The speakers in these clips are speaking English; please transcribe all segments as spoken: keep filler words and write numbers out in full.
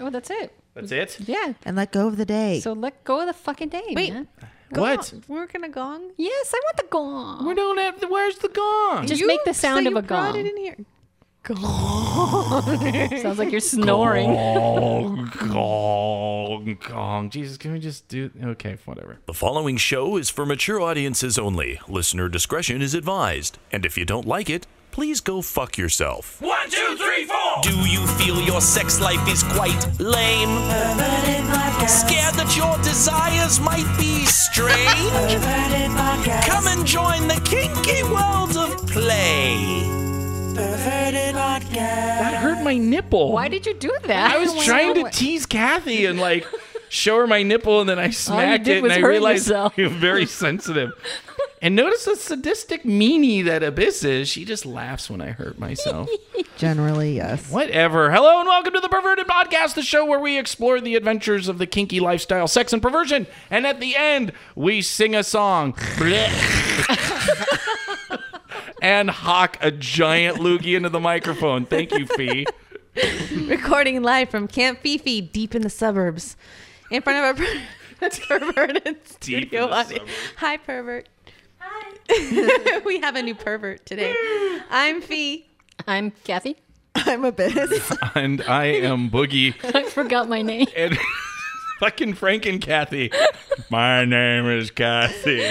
Oh, that's it. That's it? Yeah. And let go of the day. So let go of the fucking day. Wait. Man. What? Gong. We're gonna gong? Yes, I want the gong. We don't have the, where's the gong? Just you make the sound of a gong. You brought it in here. Gong. Sounds like you're snoring. Gong, gong, gong. Jesus, can we just do... Okay, whatever. The following show is for mature audiences only. Listener discretion is advised. And if you don't like it, please go fuck yourself. One, two, three, four! Do you feel your sex life is quite lame? Perverted Podcast. Scared that your desires might be strange? Perverted Podcast. Come and join the kinky world of play. Perverted Podcast. That hurt my nipple. Why did you do that? I was I trying to tease Kathy and like show her my nipple, and then I smacked it and I realized you're very sensitive. And notice the sadistic meanie that Abyss is. She just laughs when I hurt myself. Generally, yes. Whatever. Hello and welcome to the Perverted Podcast, the show where we explore the adventures of the kinky lifestyle, sex, and perversion. And at the end, we sing a song. And hawk a giant loogie into the microphone. Thank you, Fee. Recording live from Camp Fifi, deep in the suburbs. In front of a per- perverted studio audience. Hi, pervert. Hi. We have a new pervert today. I'm Fee. I'm Kathy. I'm Abyss. And I am Boogie. I forgot my name. And fucking Frank and Kathy. My name is Kathy.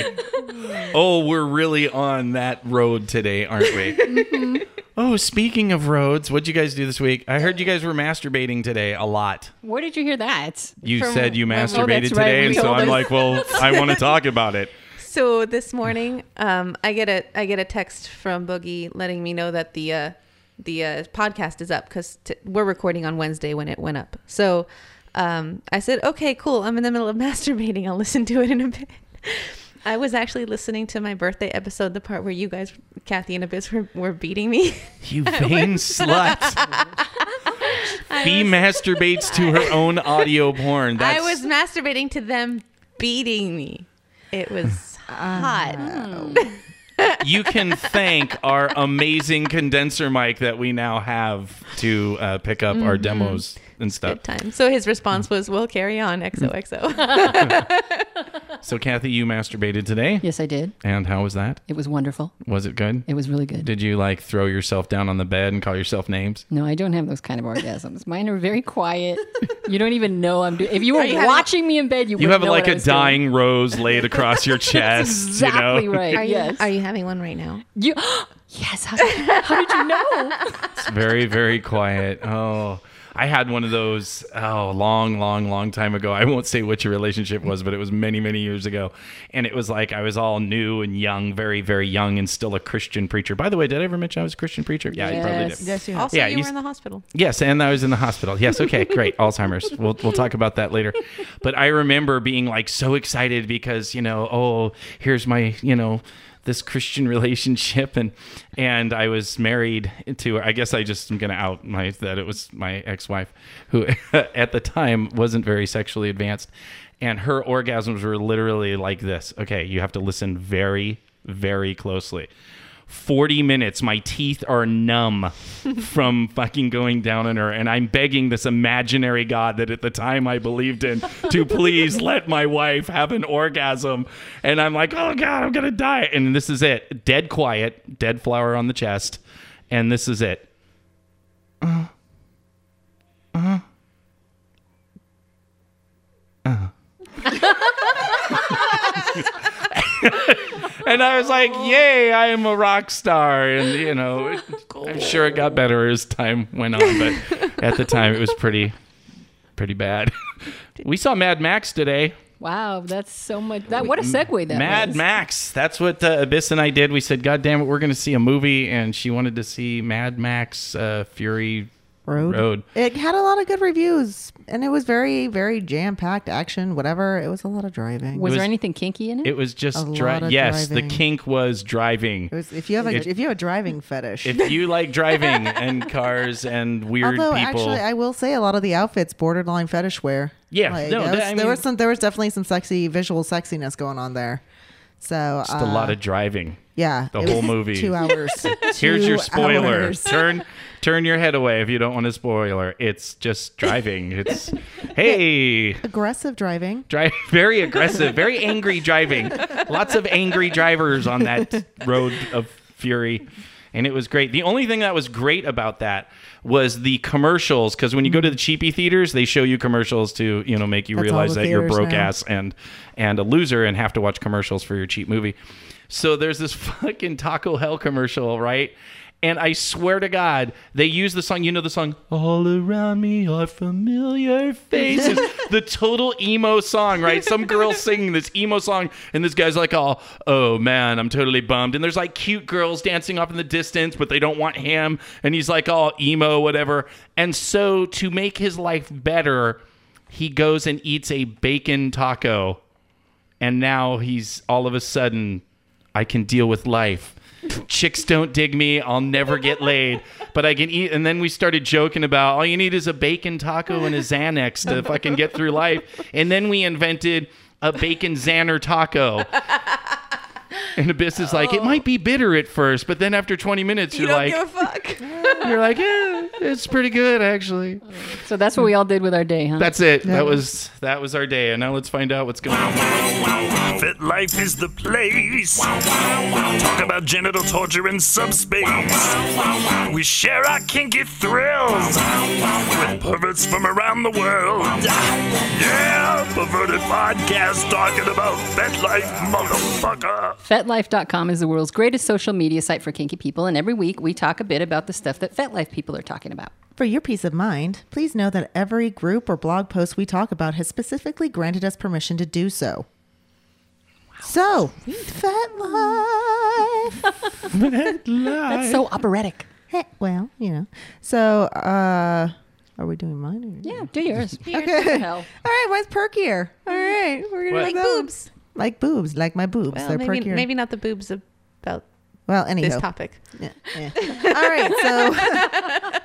Oh, we're really on that road today, aren't we? Mm-hmm. Oh, speaking of roads, what'd you guys do this week? I heard you guys were masturbating today a lot. Where did you hear that? You From said you masturbated today, right. and we so I'm us. like, well, I want to talk about it. So this morning, um, I get a I get a text from Boogie letting me know that the uh, the uh, podcast is up because t- we're recording on Wednesday when it went up. So um, I said, okay, cool. I'm in the middle of masturbating. I'll listen to it in a bit. I was actually listening to my birthday episode, the part where you guys, Kathy and Abyss, were, were beating me. You vain slut. She masturbates to her own audio porn. That's... I was masturbating to them beating me. It was... Hot. You can thank our amazing condenser mic that we now have to uh, pick up mm-hmm. our demos and stuff. Good time. So his response was, "We'll carry on, X O X O." So Kathy, you masturbated today? Yes, I did. And how was that? It was wonderful. Was it good? It was really good. Did you like throw yourself down on the bed and call yourself names? No, I don't have those kind of orgasms. Mine are very quiet. You don't even know I'm doing. If you were you watching having... me in bed, you, you wouldn't know what I was doing. You have like a dying rose laid across your chest. That's exactly you know? Right. Are you, yes. Are you having one right now? You. Yes. How, how did you know? It's very, very quiet. Oh, I had one of those oh, long, long, long time ago. I won't say what your relationship was, but it was many, many years ago. And it was like I was all new and young, very, very young and still a Christian preacher. By the way, did I ever mention I was a Christian preacher? Yeah, yes. You probably did. Yes, you have. Also, yeah, you were in the hospital. Yes, and I was in the hospital. Yes, okay, great. Alzheimer's. We'll we'll talk about that later. But I remember being like so excited because, you know, oh, here's my, you know, this Christian relationship, and and I was married to, I guess I just am going to out my that it was my ex-wife, who at the time wasn't very sexually advanced, and her orgasms were literally like this. Okay, you have to listen very, very closely. forty minutes, my teeth are numb from fucking going down on her, and I'm begging this imaginary God that at the time I believed in to please let my wife have an orgasm. And I'm like, oh God, I'm gonna die. And this is it. Dead quiet, dead flower on the chest, and this is it. Uh, uh, uh. And I was like, yay, I am a rock star. And, you know, it, I'm sure it got better as time went on. But at the time, it was pretty, pretty bad. We saw Mad Max today. Wow, that's so much. That What a segue that Mad was. Mad Max. That's what uh, Abyss and I did. We said, God damn it, we're going to see a movie. And she wanted to see Mad Max uh, Fury Road. Road. It had a lot of good reviews. And it was very, very jam-packed action, whatever. It was a lot of driving. Was, was there anything kinky in it? It was just driving. Yes, driving. The kink was driving. It was, if you have a it, if you have a driving fetish, if you like driving and cars and weird Although, people. Although actually, I will say a lot of the outfits borderline fetish wear. Yeah, like, no, was, that, I mean, there was some. There was definitely some sexy visual sexiness going on there. So just uh, a lot of driving. Yeah, the whole movie. Two hours. Here's two your spoiler. Hours. Turn, turn your head away if you don't want a spoiler. It's just driving. It's hey, aggressive driving. Drive very aggressive, very angry driving. Lots of angry drivers on that road of fury, and it was great. The only thing that was great about that was the commercials, because when you go to the cheapy theaters, they show you commercials to you know make you That's realize that you're broke now. ass and and a loser and have to watch commercials for your cheap movie. So there's this fucking Taco Hell commercial, right? And I swear to God, they use the song. You know the song, All Around Me Are Familiar Faces. The total emo song, right? Some girl singing this emo song, and this guy's like, oh, oh, man, I'm totally bummed. And there's like cute girls dancing off in the distance, but they don't want him. And he's like, oh, emo, whatever. And so to make his life better, he goes and eats a bacon taco. And now he's all of a sudden... I can deal with life. Chicks don't dig me. I'll never get laid, but I can eat. And then we started joking about all you need is a bacon taco and a Xanax to fucking get through life. And then we invented a bacon Xanner taco. And Abyss is like, oh. It might be bitter at first, but then after twenty minutes, you you're don't like, give a fuck. You're like, yeah, it's pretty good actually. So that's what we all did with our day, huh? That's it. Yeah. That was that was our day, and now let's find out what's going on. FetLife is the place. Talk about genital torture in subspace. We share our kinky thrills with perverts from around the world. Yeah, Perverted Podcast talking about FetLife, motherfucker. FetLife dot com is the world's greatest social media site for kinky people, and every week we talk a bit about the stuff that FetLife people are talking about. For your peace of mind, please know that every group or blog post we talk about has specifically granted us permission to do so. Wow. So, FetLife. FetLife. That's so operatic. Hey, well, you know. So, uh... Are we doing mine? Or yeah, do yours. Do yours. Okay. All right, mine's perkier. All right. We're gonna like boobs. Like boobs, like my boobs. Well, They're maybe, perkier. Maybe not the boobs about well, anyhow. This topic. Yeah, yeah. All right, so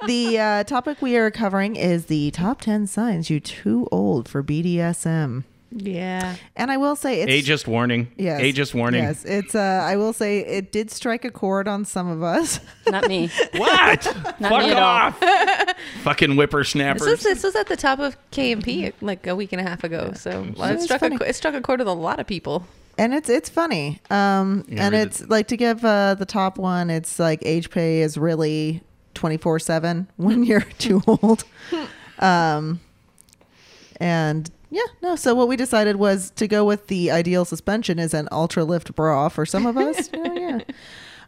the uh, topic we are covering is the top ten signs you're too old for B D S M. Yeah. And I will say it's... Ageist warning. Yes. Ageist warning. Yes. It's, uh, I will say it did strike a chord on some of us. Not me. What? Not Fuck me off. Fucking whippersnappers. This was, this was at the top of K M P like a week and a half ago. Yeah. So well, it, struck a, it struck a chord with a lot of people. And it's it's funny. Um, yeah, and it's it. like to give uh, the top one, it's like age pay is really twenty-four seven when you're too old. um, and... Yeah, no. So what we decided was to go with the ideal suspension is an ultra lift bra for some of us. oh, yeah.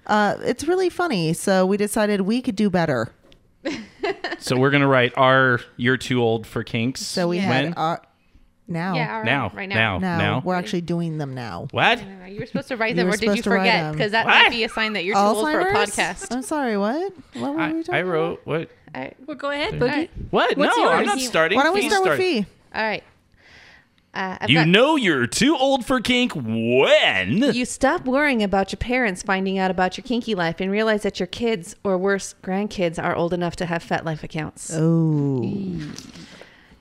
Uh, it's really funny. So we decided we could do better. So we're going to write our you're too old for kinks. So we yeah. had our now. Yeah, our, now. Right now. Now. Now. now. We're actually doing them now. What? You were supposed to write them or did you forget? Because that what? might be a sign that you're too old for a podcast. I'm sorry, what? What were I, we talking I wrote, about? what? I, well, go ahead, Boogie. Right. What? What's no, yours? I'm not starting. Why don't we Fee start with Fee? All right. Uh, you got, know you're too old for kink when you stop worrying about your parents finding out about your kinky life and realize that your kids or worse grandkids are old enough to have FetLife accounts. Oh. Mm.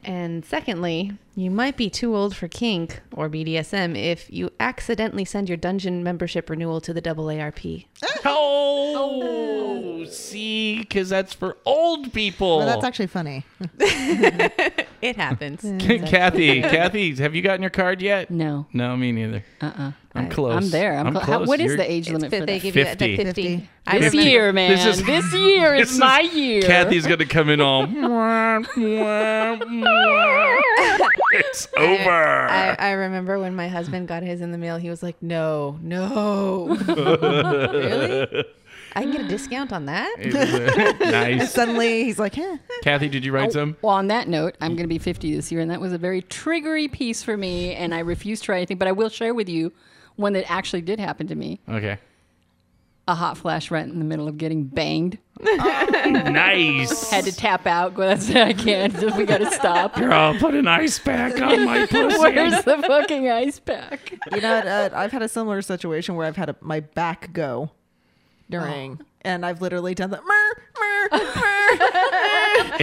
And secondly, you might be too old for kink or B D S M if you accidentally send your dungeon membership renewal to the A A R P. Oh, oh. See, because that's for old people. Well, that's actually funny. It happens. Yeah, Kathy, Kathy, have you gotten your card yet? No. No, me neither. Uh-uh. I'm I, close. I'm there. I'm, I'm close. How, what You're, is the age limit for that? They give you fifty. That fifty. I this remember. year, man. This, is, this year is this my is, year. Kathy's going to come in all. It's over. I, I remember when my husband got his in the mail, he was like, no, no. Really? I can get a discount on that. Nice. And suddenly he's like, huh. Kathy, did you write oh, some? Well, on that note, I'm going to be fifty this year, and that was a very triggery piece for me, and I refuse to write anything, but I will share with you one that actually did happen to me. Okay. A hot flash right in the middle of getting banged. Oh, nice. Had to tap out. Go, that's it. I can't. We got to stop. Girl, put an ice pack on my pussy. Where's the fucking ice pack? You know, uh, I've had a similar situation where I've had a, my back go. During, oh. And I've literally done the murr, murr, murr.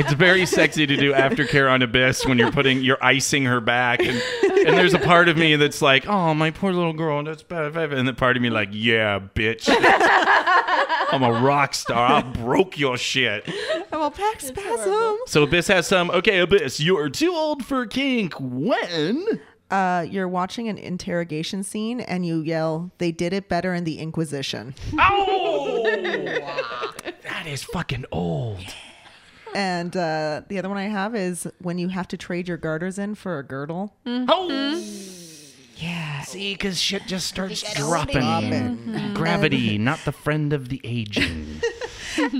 It's very sexy to do aftercare on Abyss when you're putting, you're icing her back. And, and there's a part of me that's like, oh, my poor little girl. That's bad. And the part of me like, yeah, bitch. I'm a rock star. I broke your shit. I'm a pack spasm. So Abyss has some, okay, Abyss, you're too old for kink. When? Uh, you're watching an interrogation scene and you yell, they did it better in the Inquisition. Oh! That is fucking old. And uh, the other one I have is when you have to trade your garters in for a girdle. Mm-hmm. Oh! Yeah. See, because shit just starts dropping. Mm-hmm. Gravity, and not the friend of the aging.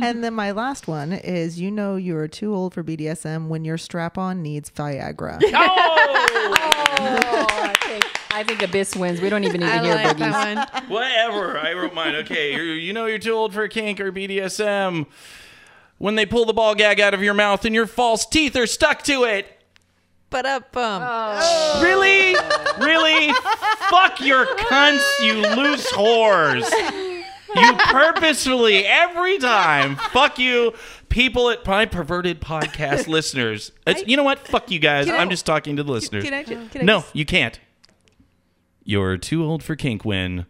And then my last one is, you know you're too old for B D S M when your strap-on needs Viagra. Oh! Oh, I think, I think Abyss wins. We don't even need to I hear like boogies. Whatever. I wrote mine. Okay, you're, you know you're too old for kink or B D S M when they pull the ball gag out of your mouth and your false teeth are stuck to it. But up, bum. Oh. Really? Really? Fuck your cunts, you loose whores. You purposefully, every time, fuck you, people at my Perverted Podcast listeners. It's, I, you know what? Fuck you guys. I'm I, just talking to the listeners. Can I, can I no, just... you can't. You're too old for kink when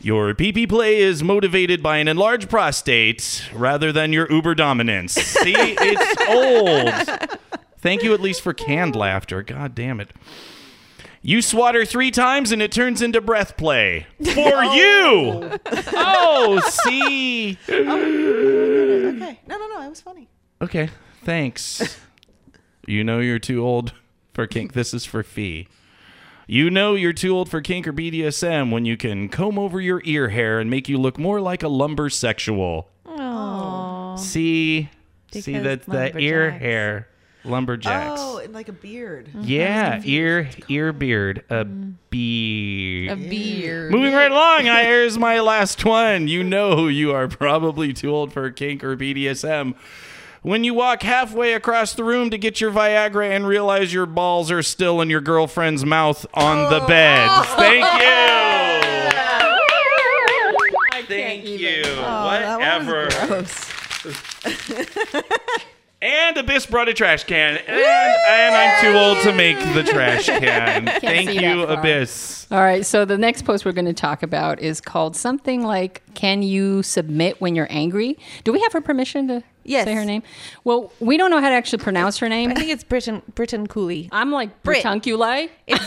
your pee-pee play is motivated by an enlarged prostate rather than your uber dominance. See? It's old. Thank you at least for canned laughter. God damn it. You swatter three times and it turns into breath play. For oh. you! Oh, see? Oh, no, no, no, no. Okay. No, no, no. It was funny. Okay. Thanks. You know you're too old for kink. This is for Fee. You know you're too old for kink or B D S M when you can comb over your ear hair and make you look more like a lumbersexual. Aww. See? Because see, that's that ear hair. Lumberjacks. Oh, and like a beard. Mm-hmm. Yeah, ear, ear beard. A beard. A beard. Moving right along, here's my last one. You know you are probably too old for kink or B D S M when you walk halfway across the room to get your Viagra and realize your balls are still in your girlfriend's mouth on the bed. Oh. Thank you. I Thank you. Oh, whatever. And Abyss brought a trash can. And, and I'm too old to make the trash can. Thank you, Abyss. All right, so the next post we're going to talk about is called something like, can you submit when you're angry? Do we have her permission to yes. say her name? Well, we don't know how to actually pronounce her name. I think it's Britton, Britton Cooley. I'm like, Brittonculi? It's,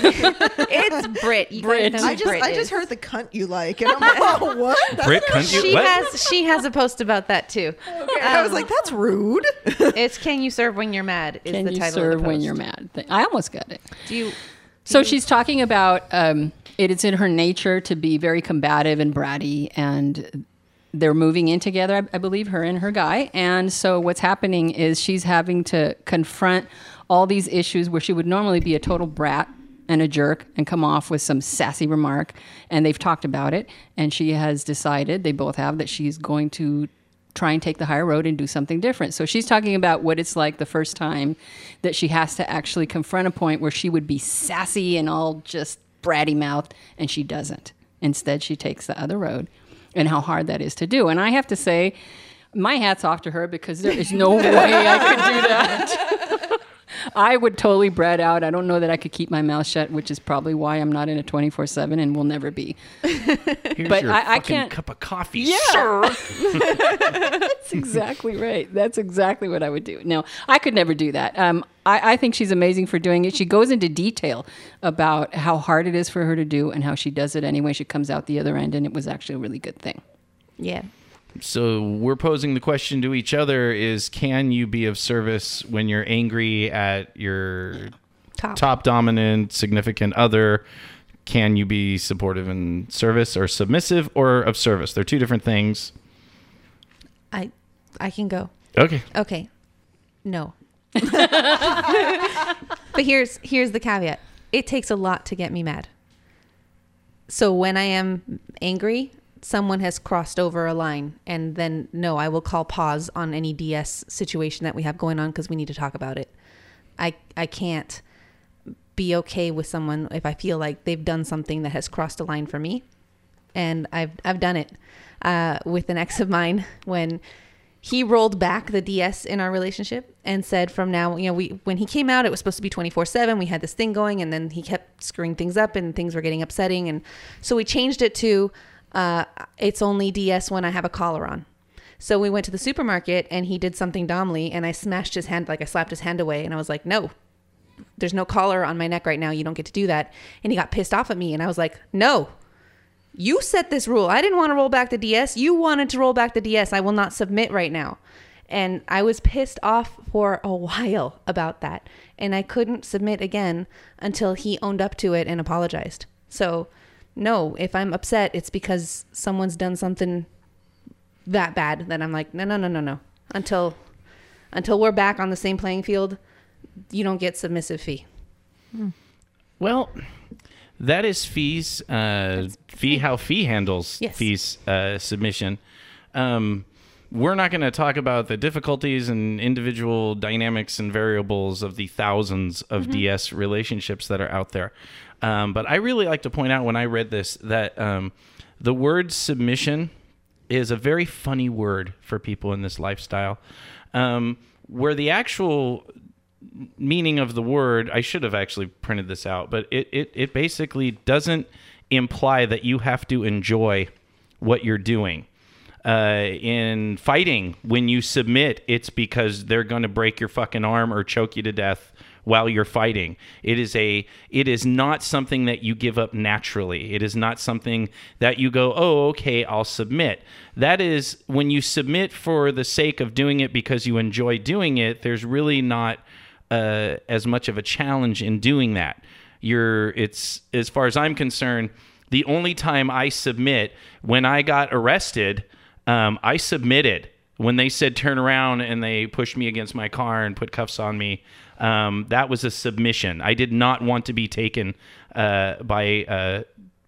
it's Brit. You Brit. I just, Brit I just heard the cunt you like. And I'm like, oh, what? Brit cunt you, she what? Has, she has a post about that, too. Okay. Um, I was like, that's rude. It's Can You Serve When You're Mad is can the title of the post. Can you serve when you're mad? I almost got it. Do you... So she's talking about um, it is in her nature to be very combative and bratty, and they're moving in together, I, I believe, her and her guy. And so what's happening is she's having to confront all these issues where she would normally be a total brat and a jerk and come off with some sassy remark. And they've talked about it, and she has decided, they both have, that she's going to try and take the higher road and do something different. So she's talking about what it's like the first time that she has to actually confront a point where she would be sassy and all just bratty mouthed, and she doesn't. Instead, she takes the other road, and how hard that is to do. And I have to say, my hat's off to her, because there is no way I could do that. I would totally brat out. I don't know that I could keep my mouth shut, which is probably why I'm not in a twenty-four seven and will never be. Here's but your I, I can't cup of coffee, yeah. sir. That's exactly right. That's exactly what I would do. No, I could never do that. Um, I, I think she's amazing for doing it. She goes into detail about how hard it is for her to do and how she does it anyway. She comes out the other end, and it was actually a really good thing. Yeah. So we're posing the question to each other is, can you be of service when you're angry at your top, top dominant significant other? Can you be supportive in service or submissive or of service? They're two different things. I I can go. Okay. Okay. No. But here's here's the caveat. It takes a lot to get me mad. So when I am angry, someone has crossed over a line, and then no, I will call pause on any D S situation that we have going on, because we need to talk about it. I I can't be okay with someone if I feel like they've done something that has crossed a line for me, and I've I've done it uh, with an ex of mine when he rolled back the D S in our relationship and said from now, you know, we when he came out, it was supposed to be twenty-four seven. We had this thing going, and then he kept screwing things up and things were getting upsetting. And so we changed it to uh, it's only D S when I have a collar on. So we went to the supermarket and he did something domly, and I smashed his hand, like I slapped his hand away, and I was like, no, there's no collar on my neck right now. You don't get to do that. And he got pissed off at me, and I was like, no. You set this rule. I didn't want to roll back the D S. You wanted to roll back the D S. I will not submit right now. And I was pissed off for a while about that. And I couldn't submit again until he owned up to it and apologized. So, no, if I'm upset, it's because someone's done something that bad that I'm like, no, no, no, no, no. Until, until we're back on the same playing field, you don't get submissive fee. Hmm. Well... That is fees, uh, fee how fee handles yes. fees uh, submission. Um, we're not going to talk about the difficulties and individual dynamics and variables of the thousands of mm-hmm. D S relationships that are out there. Um, but I really like to point out when I read this that um, the word submission is a very funny word for people in this lifestyle, um, where the actual... meaning of the word, I should have actually printed this out, but it, it, it basically doesn't imply that you have to enjoy what you're doing. Uh, in fighting, when you submit, it's because they're going to break your fucking arm or choke you to death while you're fighting. It is a, it is not something that you give up naturally. It is not something that you go, oh, okay, I'll submit. That is, when you submit for the sake of doing it because you enjoy doing it, there's really not... Uh, as much of a challenge in doing that. You're, it's, as far as I'm concerned, the only time I submit, when I got arrested, um, I submitted. When they said turn around and they pushed me against my car and put cuffs on me, um, that was a submission. I did not want to be taken uh, by uh,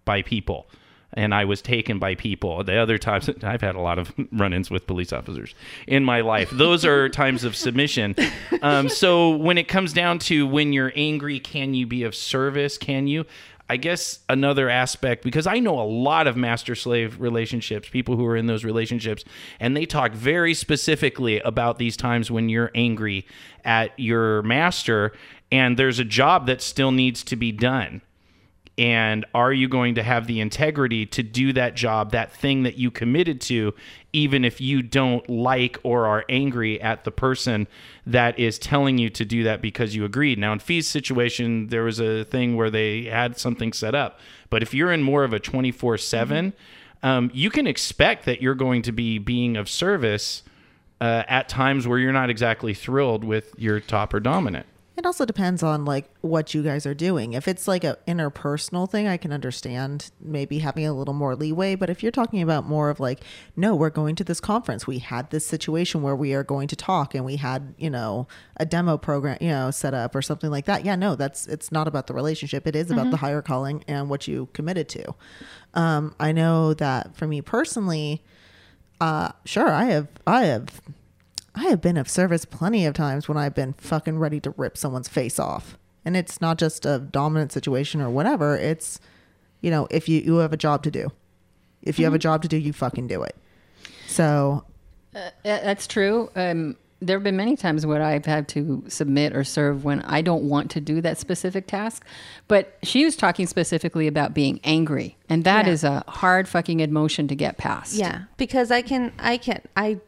by people. And I was taken by people. The other times, I've had a lot of run-ins with police officers in my life. Those are times of submission. Um, so when it comes down to when you're angry, can you be of service? Can you? I guess another aspect, because I know a lot of master-slave relationships, people who are in those relationships, and they talk very specifically about these times when you're angry at your master, and there's a job that still needs to be done. And are you going to have the integrity to do that job, that thing that you committed to, even if you don't like or are angry at the person that is telling you to do that because you agreed? Now, in Fee's situation, there was a thing where they had something set up. But if you're in more of a twenty-four seven, um, you can expect that you're going to be being of service uh, at times where you're not exactly thrilled with your top or dominant. It also depends on like what you guys are doing. If it's like an interpersonal thing, I can understand maybe having a little more leeway. But if you're talking about more of like, no, we're going to this conference. We had this situation where we are going to talk and we had, you know, a demo program, you know, set up or something like that. Yeah, no, that's it's not about the relationship. It is about mm-hmm. the higher calling and what you committed to. Um, I know that for me personally, uh, sure, I have I have. I have been of service plenty of times when I've been fucking ready to rip someone's face off. And it's not just a dominant situation or whatever. It's, you know, if you, you have a job to do, if you mm-hmm. have a job to do, you fucking do it. So uh, that's true. Um, there have been many times where I've had to submit or serve when I don't want to do that specific task. But she was talking specifically about being angry. And that yeah. is a hard fucking emotion to get past. Yeah, because I can, I can, I,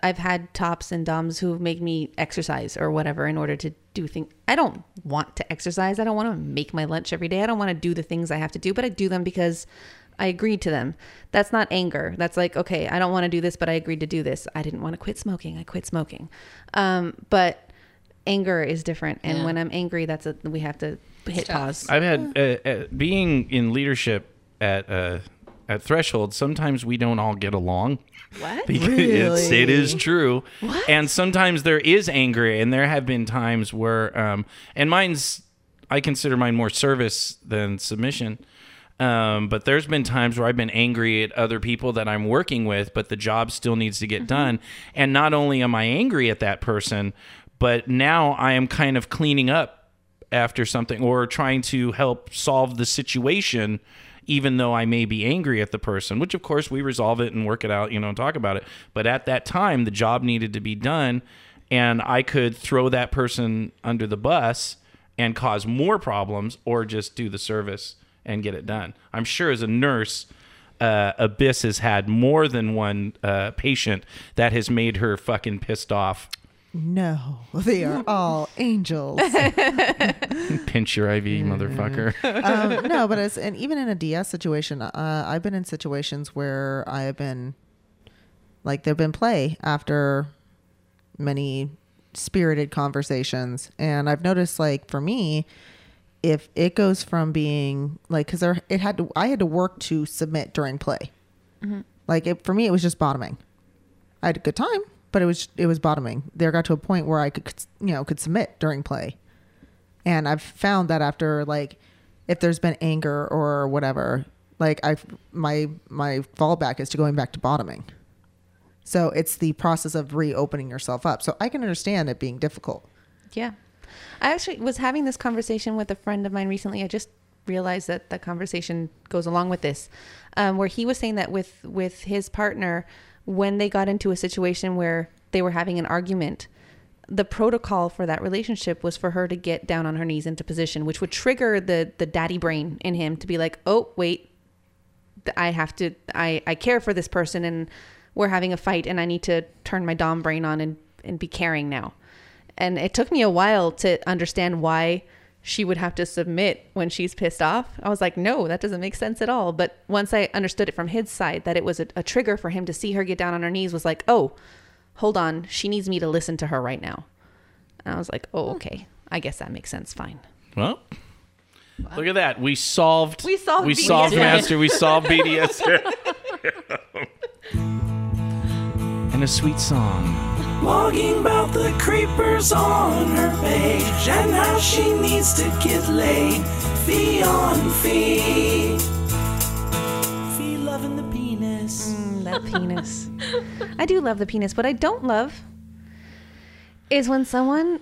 I've had tops and doms who make me exercise or whatever in order to do things. I don't want to exercise. I don't want to make my lunch every day. I don't want to do the things I have to do, but I do them because I agreed to them. That's not anger. That's like, okay, I don't want to do this, but I agreed to do this. I didn't want to quit smoking. I quit smoking. Um, but anger is different. And yeah. when I'm angry, that's a, we have to hit Stop. pause. I've had uh, uh, being in leadership at, uh, at Threshold, sometimes we don't all get along. What? Because really? it's, it is true. What? And sometimes there is anger, and there have been times where, um, and mine's, I consider mine more service than submission. Um, but there's been times where I've been angry at other people that I'm working with, but the job still needs to get mm-hmm. done. And not only am I angry at that person, but now I am kind of cleaning up after something or trying to help solve the situation even though I may be angry at the person, which of course we resolve it and work it out, you know, and talk about it. But at that time, the job needed to be done, and I could throw that person under the bus and cause more problems, or just do the service and get it done. I'm sure as a nurse, uh, Abyss has had more than one uh, patient that has made her fucking pissed off. No, they are all angels. Pinch your I V, yeah. motherfucker. Um, no, but it's, and even in a D S situation, uh, I've been in situations where I have been, like, there've been play after many spirited conversations. And I've noticed, like, for me, if it goes from being like, because there, it had to, I had to work to submit during play. Mm-hmm. Like, it, for me, it was just bottoming. I had a good time, but it was, it was bottoming. There got to a point where I could, you know, could submit during play. And I've found that after, like, if there's been anger or whatever, like, I, my, my fallback is to going back to bottoming. So it's the process of reopening yourself up. So I can understand it being difficult. Yeah. I actually was having this conversation with a friend of mine recently. I just realized that the conversation goes along with this, um, where he was saying that with, with his partner, when they got into a situation where they were having an argument, the protocol for that relationship was for her to get down on her knees into position, which would trigger the, the daddy brain in him to be like, oh, wait, I have to, I, I care for this person and we're having a fight and I need to turn my dom brain on and, and be caring now. And it took me a while to understand why she would have to submit when she's pissed off. I was like, no, that doesn't make sense at all. But once I understood it from his side, that it was a, a trigger for him to see her get down on her knees, was like, oh, hold on. She needs me to listen to her right now. And I was like, oh, okay. I guess that makes sense. Fine. Well, wow. Look at that. We solved. We solved We B D S M. Solved Master. We solved B D S M. And a sweet song. Blogging about the creepers on her page and how she needs to get laid. Fee on fee. Fee loving the penis. Mm, that penis. I do love the penis. What I don't love is when someone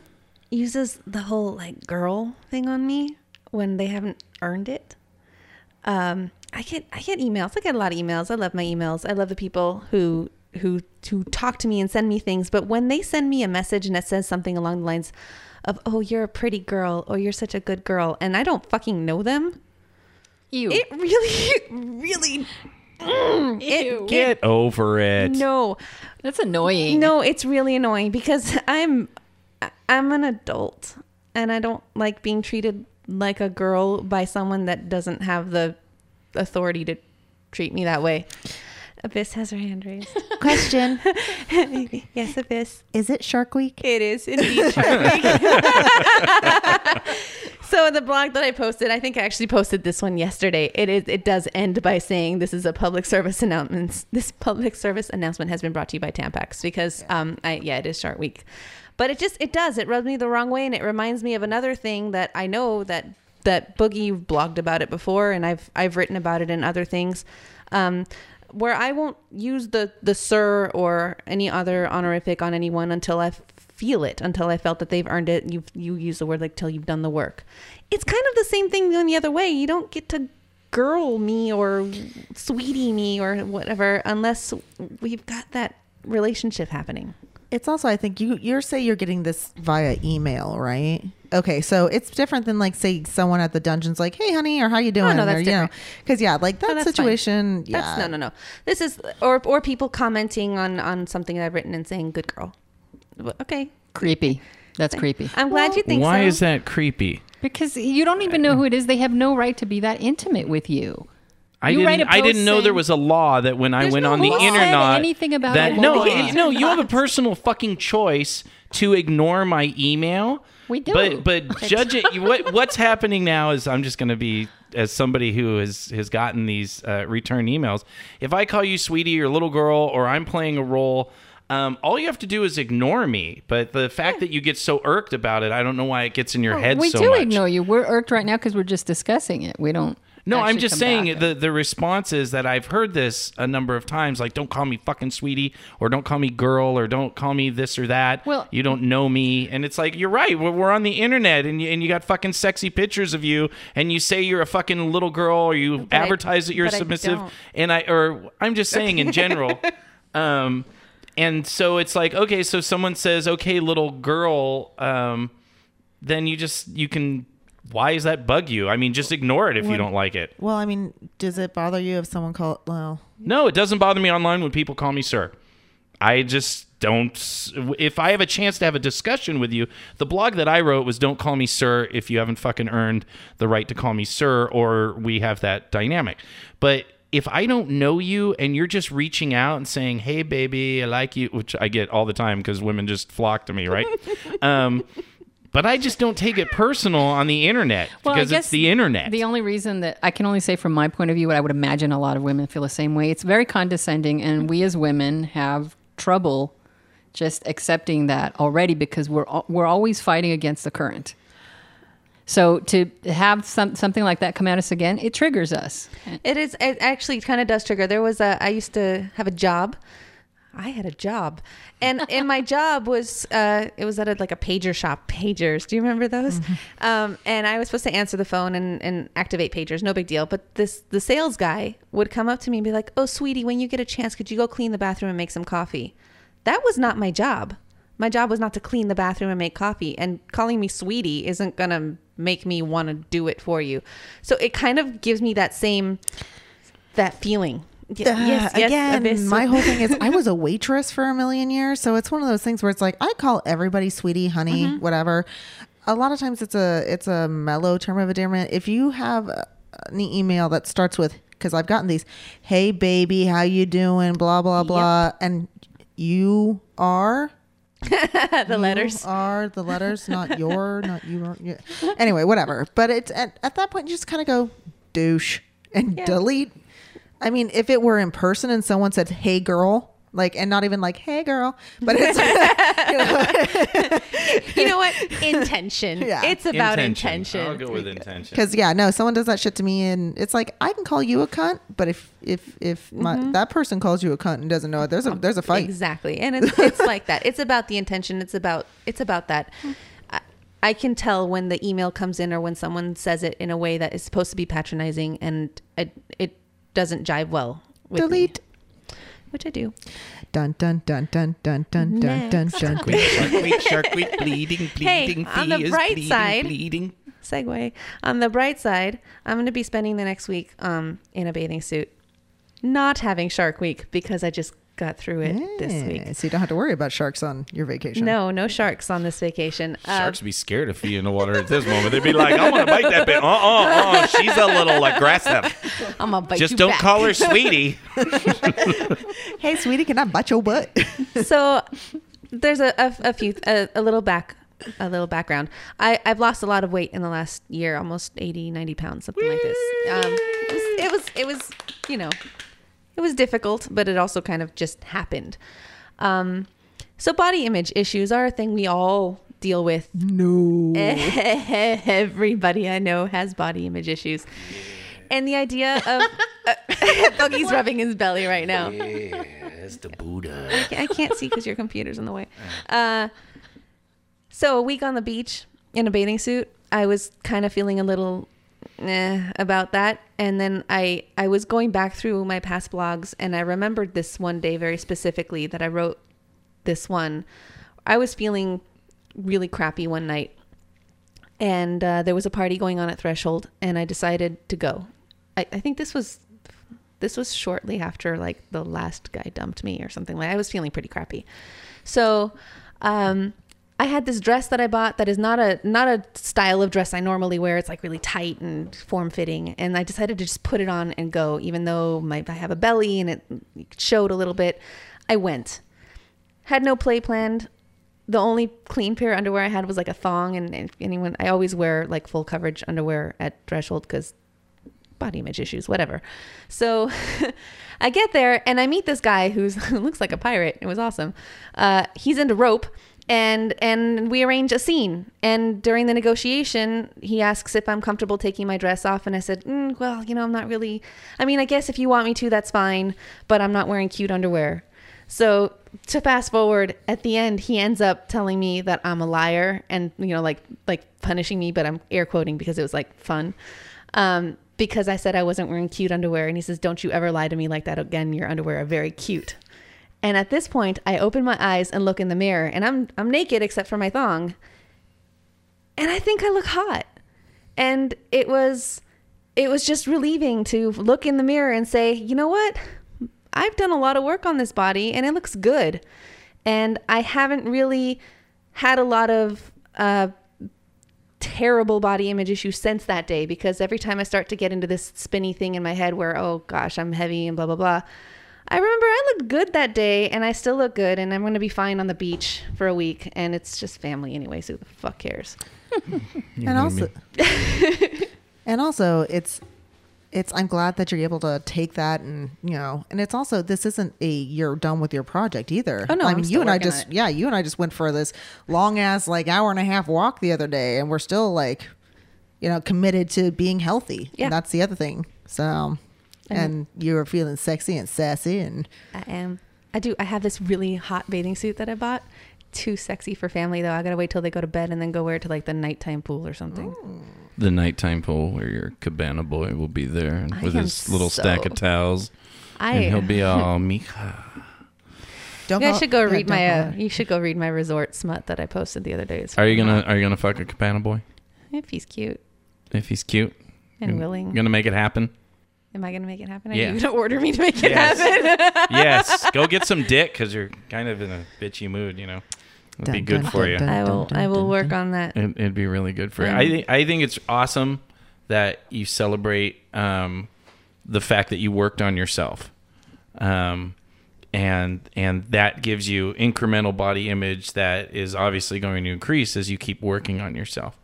uses the whole, like, girl thing on me when they haven't earned it. Um, I get I get emails. I get a lot of emails. I love my emails. I love the people who... who to talk to me and send me things. But when they send me a message and it says something along the lines of, oh, you're a pretty girl, or you're such a good girl, and I don't fucking know them. Ew. It really, really... Mm, Ew. It, Get it, over it. No. That's annoying. No, it's really annoying because I'm I'm an adult and I don't like being treated like a girl by someone that doesn't have the authority to treat me that way. Abyss has her hand raised. Question. Yes, Abyss. Is it Shark Week? It is indeed Shark Week. So in the blog that I posted, I think I actually posted this one yesterday. It is. It does end by saying this is a public service announcement. This public service announcement has been brought to you by Tampax because, um, I, yeah, it is Shark Week. But it just, it does. It rubs me the wrong way, and it reminds me of another thing that I know that that Boogie blogged about it before, and I've I've written about it in other things. Um, where I won't use the, the sir or any other honorific on anyone until I f- feel it, until I felt that they've earned it. You you use the word like till you've done the work. It's kind of the same thing going the other way. You don't get to girl me or sweetie me or whatever unless we've got that relationship happening. It's also, I think you you're say you're getting this via email, right? Okay, so it's different than, like, say someone at the dungeon's like, "Hey, honey," or "How you doing?" Oh, no, that's or, different. Because you know, yeah, like that no, that's situation. Fine. Yeah, that's, no, no, no. This is or or people commenting on on something that I've written and saying, "Good girl." Okay, creepy. That's okay. Creepy. I'm glad well, you think. Why so. Why is that creepy? Because you don't even know who it is. They have no right to be that intimate with you. I you didn't. I didn't know there was a law that when I went no on the internet. Anything about that? It no, it, no. You have a personal fucking choice to ignore my email. We do, but but judge it. What what's happening now is I'm just going to be as somebody who has has gotten these uh, return emails. If I call you sweetie or little girl or I'm playing a role. Um, all you have to do is ignore me. But the fact yeah. that you get so irked about it, I don't know why it gets in your oh, head so much. We do ignore you. We're irked right now because we're just discussing it. We don't. No, I'm just saying the, the responses that I've heard this a number of times, like, don't call me fucking sweetie, or don't call me girl, or don't call me this or that. Well, you don't know me. And it's like, you're right. We're, we're on the internet, and you, and you got fucking sexy pictures of you, and you say you're a fucking little girl, or you advertise I, that you're submissive. I and I, or I'm just saying in general. um, and so it's like, okay, so someone says, okay, little girl, um, then you just, you can... Why does that bug you? I mean, just ignore it if well, you don't like it. Well, I mean, does it bother you if someone calls... Well, no, it doesn't bother me online when people call me sir. I just don't... If I have a chance to have a discussion with you, the blog that I wrote was don't call me sir if you haven't fucking earned the right to call me sir, or we have that dynamic. But if I don't know you and you're just reaching out and saying, hey, baby, I like you, which I get all the time because women just flock to me, right? um... But I just don't take it personal on the internet well, because it's the internet. The only reason that I can only say from my point of view, what I would imagine a lot of women feel the same way. It's very condescending, and we as women have trouble just accepting that already because we're we're always fighting against the current. So to have some, something like that come at us again, it triggers us. It is it actually kind of does trigger. There was a I used to have a job. I had a job, and and my job was uh, it was at a, like a pager shop. Pagers, do you remember those? Mm-hmm. Um, and I was supposed to answer the phone and, and activate pagers. No big deal. But this the sales guy would come up to me and be like, "Oh, sweetie, when you get a chance, could you go clean the bathroom and make some coffee?" That was not my job. My job was not to clean the bathroom and make coffee. And calling me sweetie isn't gonna make me want to do it for you. So it kind of gives me that same that feeling. Yeah, uh, yes, yes, again, my whole thing is I was a waitress for a million years. So it's one of those things where it's like, I call everybody sweetie, honey, mm-hmm. whatever. A lot of times it's a it's a mellow term of endearment. If you have an email that starts with, because I've gotten these, hey, baby, how you doing, blah, blah, blah. Yep. And you are... the you letters are the letters, not your, not you. Are, yeah. Anyway, whatever. But it's at, at that point, you just kind of go douche and yeah. delete. I mean, if it were in person and someone said, hey, girl, like, and not even like, hey, girl, but it's, you know, you know what? Intention. Yeah. It's about intention. intention. I'll go with intention. Because, yeah, no, someone does that shit to me and it's like, I can call you a cunt, but if if if mm-hmm. my, that person calls you a cunt and doesn't know it, there's a there's a fight. Exactly. And it's, it's like that. It's about the intention. It's about it's about that. I, I can tell when the email comes in or when someone says it in a way that is supposed to be patronizing, and it, it doesn't jive well with delete me, which I do. Dun dun dun dun dun dun dun dun dun. bleeding bleeding hey, on the bright bleeding, side bleeding. Segue on the bright side, I'm going to be spending the next week um in a bathing suit, not having Shark Week because I just got through it yeah, this week. So you don't have to worry about sharks on your vacation. No, no sharks on this vacation. Sharks uh, would be scared of you in the water at this moment. They'd be like, I want to bite that bitch. Uh uh uh. She's a little aggressive. I'm going to bite Just you don't back. Call her sweetie. Hey, sweetie, can I bite your butt? So there's a, a, a few, a, a little back, a little background. I, I've lost a lot of weight in the last year, almost eighty, ninety pounds, something Whee! Like this. Um, it was, it was, it was, you know, it was difficult, but it also kind of just happened. Um, so body image issues are a thing we all deal with. No. Everybody I know has body image issues. Yeah. And the idea of... Uh, Boogie's rubbing his belly right now. Yeah, that's the Buddha. I can't, I can't see because your computer's in the way. Uh, so a week on the beach in a bathing suit, I was kind of feeling a little... Eh, about that, and then I I was going back through my past blogs, and I remembered this one day very specifically that I wrote this one. I was feeling really crappy one night, and uh, there was a party going on at Threshold, and I decided to go. I, I think this was this was shortly after like the last guy dumped me or something. Like I was feeling pretty crappy, so um I had this dress that I bought that is not a not a style of dress I normally wear. It's like really tight and form-fitting. And I decided to just put it on and go, even though my, I have a belly and it showed a little bit. I went. Had no play planned. The only clean pair of underwear I had was like a thong. And if anyone, I always wear like full coverage underwear at Threshold because body image issues, whatever. So I get there and I meet this guy who's, who looks like a pirate. It was awesome. Uh, he's into rope. And and we arrange a scene. And during the negotiation, he asks if I'm comfortable taking my dress off. And I said, mm, well, you know, I'm not really. I mean, I guess if you want me to, that's fine. But I'm not wearing cute underwear. So to fast forward, at the end, he ends up telling me that I'm a liar and, you know, like like punishing me. But I'm air quoting because it was like fun. Um, because I said I wasn't wearing cute underwear. And he says, don't you ever lie to me like that again. Your underwear are very cute. And at this point, I open my eyes and look in the mirror, and I'm I'm naked except for my thong. And I think I look hot. And it was it was just relieving to look in the mirror and say, you know what? I've done a lot of work on this body, and it looks good. And I haven't really had a lot of uh, terrible body image issues since that day, because every time I start to get into this spinny thing in my head where, oh gosh, I'm heavy and blah, blah, blah. I remember I looked good that day, and I still look good, and I'm going to be fine on the beach for a week, and it's just family anyway, so who the fuck cares? and also, and also, it's, it's. I'm glad that you're able to take that, and you know, and it's also this isn't a you're done with your project either. Oh no, I mean, you and I just yeah, you and I just went for this long ass like hour and a half walk the other day, and we're still like, you know, committed to being healthy. Yeah, and that's the other thing. So. And you were feeling sexy and sassy, and I am. I do. I have this really hot bathing suit that I bought. Too sexy for family, though. I gotta wait till they go to bed and then go wear it to like the nighttime pool or something. Ooh. The nighttime pool where your cabana boy will be there with his little so... stack of towels, I... and he'll be all mija. Don't you guys should go yeah, read my. Uh, you should go read my resort smut that I posted the other day. Are you gonna? Are you gonna fuck a cabana boy? If he's cute. If he's cute and you're, willing, you're gonna make it happen. Am I going to make it happen? Are yeah. you going to order me to make it yes. happen? yes. Go get some dick because you're kind of in a bitchy mood, you know. It'd dun, be good dun, for dun, you. Dun, I will dun, I will dun, work dun. on that. It, it'd be really good for mm. you. I, th- I think it's awesome that you celebrate um, the fact that you worked on yourself. Um, and and that gives you incremental body image that is obviously going to increase as you keep working on yourself.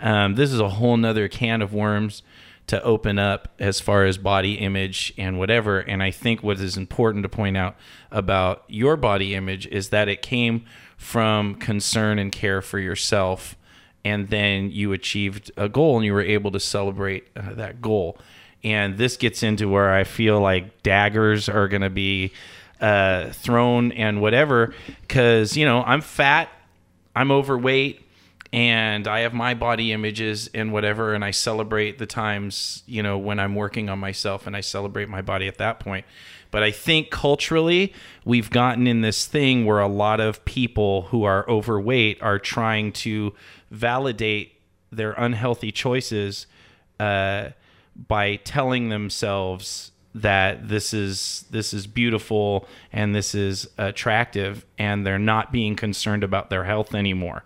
Um, this is a whole nother can of worms to open up as far as body image and whatever. And I think what is important to point out about your body image is that it came from concern and care for yourself, and then you achieved a goal and you were able to celebrate uh, that goal. And this gets into where I feel like daggers are going to be uh, thrown and whatever, because, you know, I'm fat, I'm overweight, and I have my body images and whatever, and I celebrate the times, you know, when I'm working on myself, and I celebrate my body at that point. But I think culturally, we've gotten in this thing where a lot of people who are overweight are trying to validate their unhealthy choices uh, by telling themselves that this is this is beautiful and this is attractive, and they're not being concerned about their health anymore.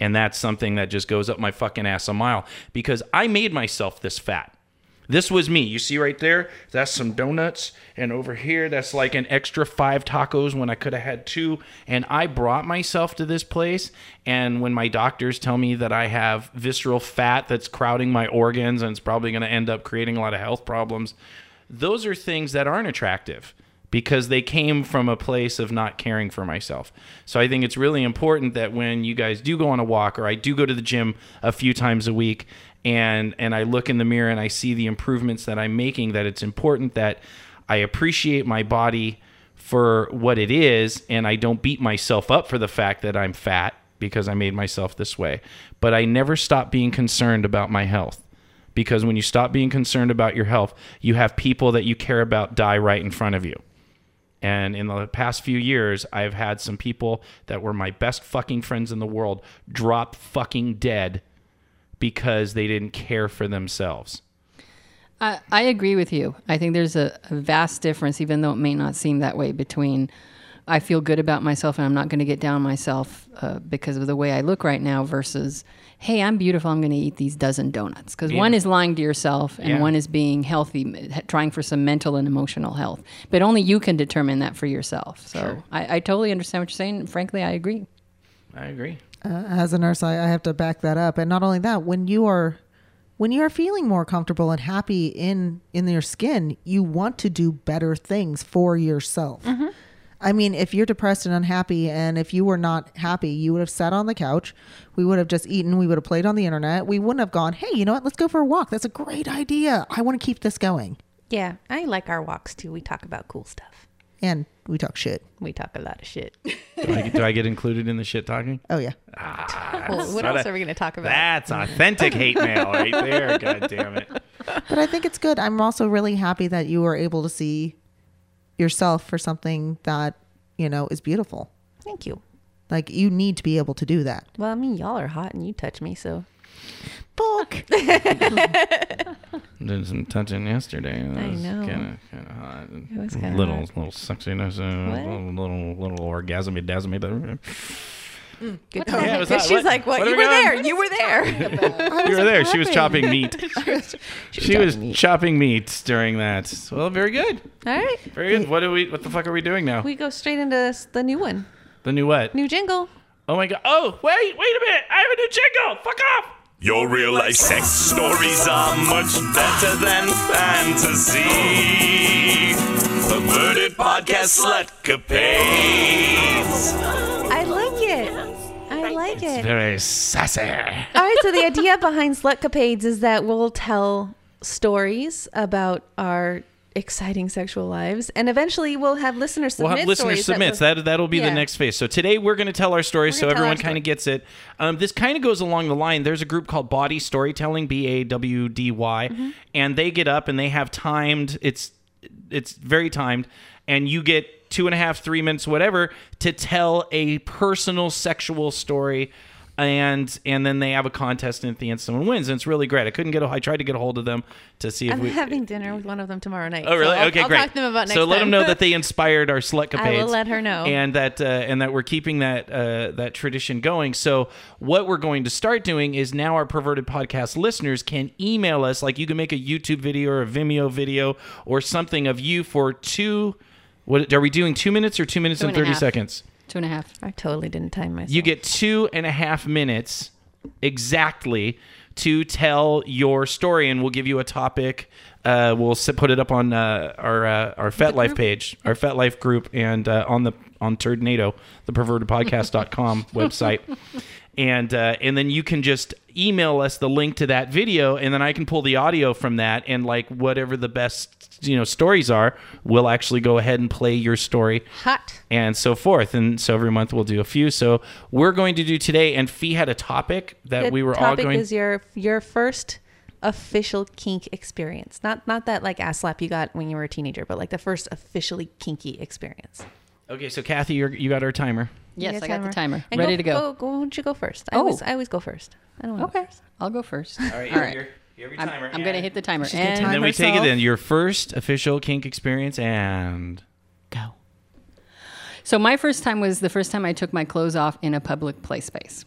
And that's something that just goes up my fucking ass a mile, because I made myself this fat. This was me. You see right there? That's some donuts. And over here, that's like an extra five tacos when I could have had two. And I brought myself to this place. And when my doctors tell me that I have visceral fat that's crowding my organs and it's probably going to end up creating a lot of health problems, those are things that aren't attractive, because they came from a place of not caring for myself. So I think it's really important that when you guys do go on a walk, or I do go to the gym a few times a week, and and I look in the mirror and I see the improvements that I'm making, that it's important that I appreciate my body for what it is, and I don't beat myself up for the fact that I'm fat because I made myself this way. But I never stop being concerned about my health. Because when you stop being concerned about your health, you have people that you care about die right in front of you. And in the past few years, I've had some people that were my best fucking friends in the world drop fucking dead because they didn't care for themselves. I, I agree with you. I think there's a, a vast difference, even though it may not seem that way, between I feel good about myself and I'm not going to get down on myself uh, because of the way I look right now, versus, hey, I'm beautiful, I'm going to eat these dozen donuts. Because yeah. one is lying to yourself, and yeah. one is being healthy, trying for some mental and emotional health. But only you can determine that for yourself. So sure. I, I totally understand what you're saying. And frankly, I agree. I agree. Uh, as a nurse, I, I have to back that up. And not only that, when you are when you are feeling more comfortable and happy in, in your skin, you want to do better things for yourself. Mm-hmm. I mean, if you're depressed and unhappy, and if you were not happy, you would have sat on the couch. We would have just eaten. We would have played on the internet. We wouldn't have gone, hey, you know what? Let's go for a walk. That's a great idea. I want to keep this going. Yeah. I like our walks too. We talk about cool stuff. And we talk shit. We talk a lot of shit. do, I, do I get included in the shit talking? Oh, yeah. Ah, well, what else a, are we going to talk about? That's authentic hate mail right there. God damn it. But I think it's good. I'm also really happy that you were able to see yourself for something that, you know, is beautiful. Thank you. Like, you need to be able to do that. Well, I mean, y'all are hot and you touch me, so. Book. Did some touching yesterday. That I was know. Kind of, kind of hot. It was kind of little, hot. little sexiness, uh, little, little, little orgasmy, dasmy. Mm, good oh, yeah, hot. She's what? Like, "What? what you, were there. you were there. You were there. You were there. She was chopping meat. she was, she was, she chopping, was meat. chopping meat during that. Well, very good. All right. Very good. Wait. What do we? What the fuck are we doing now? We go straight into the new one. The new what? New jingle. Oh my god. Oh wait, wait a minute. I have a new jingle. Fuck off. Your real-life sex stories are much better than fantasy. Perverted Podcast Slut Capades. I like it. I like it's it. It's very sassy. All right, so the idea behind Slut Capades is that we'll tell stories about our exciting sexual lives, and eventually we'll have listener submits. We'll have listener submits. That will, that'll be yeah. the next phase. So today we're going to tell our stories, so everyone kind of gets it. Um, this kind of goes along the line. There's a group called Body Storytelling, B A W D Y, mm-hmm. and they get up and they have timed. It's it's very timed, and you get two and a half, three minutes, whatever, to tell a personal sexual story. And and then they have a contest, and at the end someone wins, and it's really great. I couldn't get a, I tried to get a hold of them to see if I'm we... I'm having dinner with one of them tomorrow night. Oh, really? So I'll, okay, I'll great. I'll talk to them about next So let time. Them know that they inspired our Slut Capades. I will let her know. And that uh, and that we're keeping that uh, that tradition going. So what we're going to start doing is now our Perverted Podcast listeners can email us. Like, you can make a YouTube video or a Vimeo video or something of you for two... What, are we doing two minutes or two minutes two and, and thirty seconds? Two and a half. I totally didn't time myself. You get two and a half minutes exactly to tell your story, and we'll give you a topic. Uh, we'll sit, put it up on uh, our uh, our FetLife page, our FetLife group, and uh, on the on Turdnado, the perverted podcast dot com website. And uh, and then you can just email us the link to that video, and then I can pull the audio from that, and like whatever the best you know stories are, we'll actually go ahead and play your story, hot and so forth. And so every month we'll do a few. So we're going to do today. And Fee had a topic that the we were all going. Topic is your your first official kink experience, not not that like ass slap you got when you were a teenager, but like the first officially kinky experience. Okay, so Kathy, you're, you got our timer. Yes, got I timer. got the timer. And Ready go, to go. go, go why don't you go first? I, oh. always, I always go first. I don't want to. Okay. Go I'll go first. All right, you're, you're, you're your timer. I'm, I'm going to hit the timer. And, and time then we herself. take it in. Your first official kink experience and go. So my first time was the first time I took my clothes off in a public play space.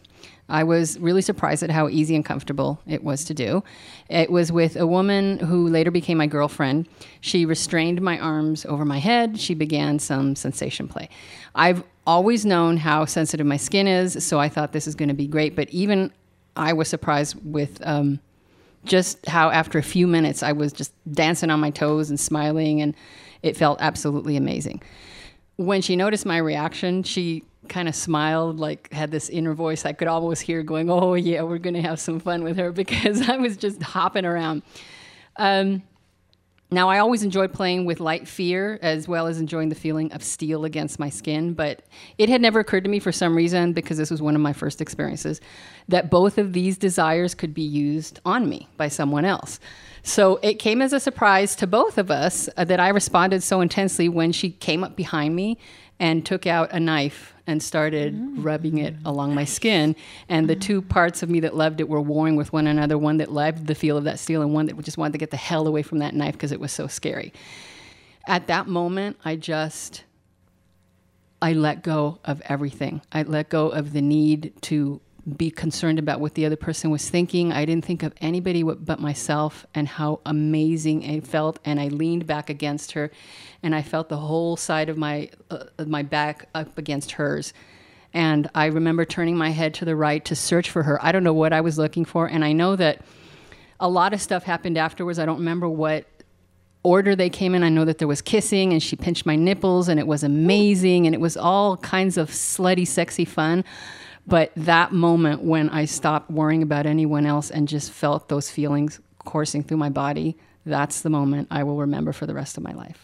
I was really surprised at how easy and comfortable it was to do. It was with a woman who later became my girlfriend. She restrained my arms over my head. She began some sensation play. I've always known how sensitive my skin is, so I thought this is going to be great. But even I was surprised with um, just how after a few minutes I was just dancing on my toes and smiling, and it felt absolutely amazing. When she noticed my reaction, she kind of smiled, like had this inner voice I could almost hear going, oh yeah, we're going to have some fun with her, because I was just hopping around. Um, now, I always enjoy playing with light fear as well as enjoying the feeling of steel against my skin, but it had never occurred to me for some reason, because this was one of my first experiences, that both of these desires could be used on me by someone else. So it came as a surprise to both of us uh, that I responded so intensely when she came up behind me and took out a knife and started mm. rubbing it along my skin. And the two parts of me that loved it were warring with one another, one that loved the feel of that steel and one that just wanted to get the hell away from that knife because it was so scary. At that moment, I just, I let go of everything. I let go of the need to be concerned about what the other person was thinking. I didn't think of anybody but myself and how amazing it felt. And I leaned back against her, and I felt the whole side of my uh, my back up against hers. And I remember turning my head to the right to search for her. I don't know what I was looking for, and I know that a lot of stuff happened afterwards. I don't remember what order they came in, I know that there was kissing and she pinched my nipples and it was amazing and it was all kinds of slutty, sexy fun. But that moment when I stopped worrying about anyone else and just felt those feelings coursing through my body, that's the moment I will remember for the rest of my life.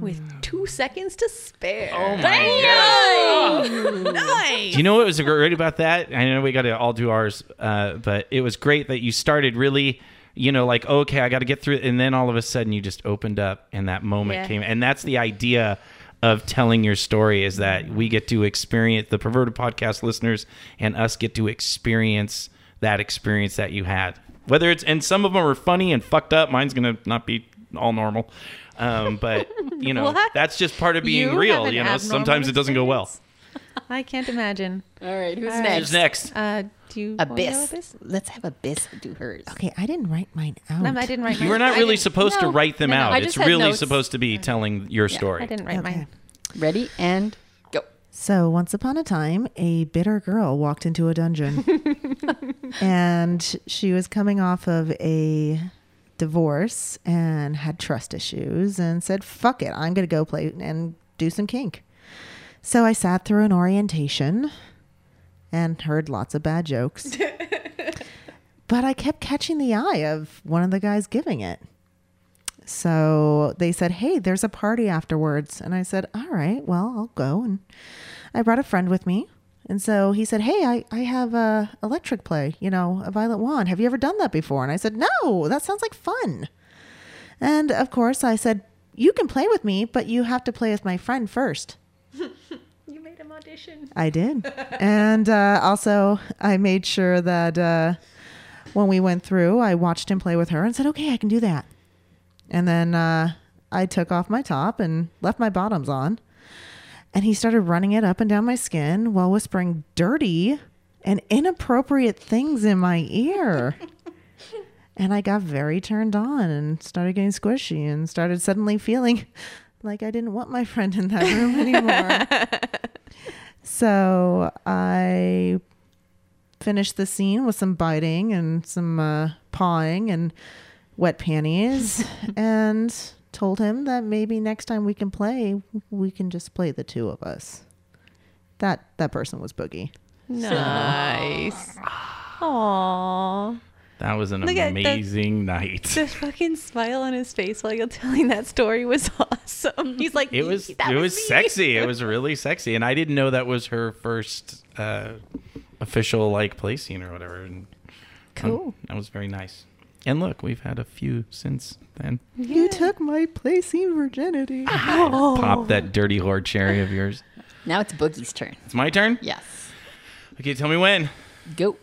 With two seconds to spare. Oh my Damn! God. Oh. Nice. Do you know what was great about that? I know we got to all do ours, uh, but it was great that you started really, you know, like, okay, I got to get through it. And then all of a sudden you just opened up and that moment yeah. came. And that's the idea of telling your story, is that we get to experience, the Perverted Podcast listeners and us get to experience that experience that you had. Whether it's, and some of them are funny and fucked up. Mine's going to not be all normal. Um, but you know, what? That's just part of being you real. You know, sometimes experience. It doesn't go well. I can't imagine. All right, who's All next? Who's next? Uh, do you Abyss. Abyss? Let's have Abyss do hers. Okay, I didn't write mine out. No, I didn't write. You were not really supposed no, to write them no, no, out. It's really notes. supposed to be telling your yeah, story. I didn't write okay. mine. Ready and go. So once upon a time, a bitter girl walked into a dungeon, and she was coming off of a divorce and had trust issues and said, fuck it, I'm going to go play and do some kink. So I sat through an orientation and heard lots of bad jokes, but I kept catching the eye of one of the guys giving it. So they said, hey, there's a party afterwards. And I said, all right, well, I'll go. And I brought a friend with me. And so he said, hey, I, I have a electric play, you know, a Violet Wand. Have you ever done that before? And I said, no, that sounds like fun. And of course I said, you can play with me, but you have to play with my friend first. You made him audition. I did. And uh, also I made sure that uh, when we went through, I watched him play with her and said, okay, I can do that. And then uh, I took off my top and left my bottoms on. And he started running it up and down my skin while whispering dirty and inappropriate things in my ear. And I got very turned on and started getting squishy and started suddenly feeling like I didn't want my friend in that room anymore. So I finished the scene with some biting and some uh, pawing and wet panties and told him that maybe next time we can play, we can just play the two of us. That that person was Boogie. Nice. Aww. That was an Look amazing the, night. The fucking smile on his face while you're telling that story was awesome. He's like, it was that it was, was sexy. It was really sexy, and I didn't know that was her first uh, official like play scene or whatever. And cool. Um, that was very nice. And look, we've had a few since then. Yeah. You took my place in virginity. Oh. Pop that dirty whore cherry of yours. Now it's Boogie's turn. It's my turn? Yes. Okay, tell me when. Go.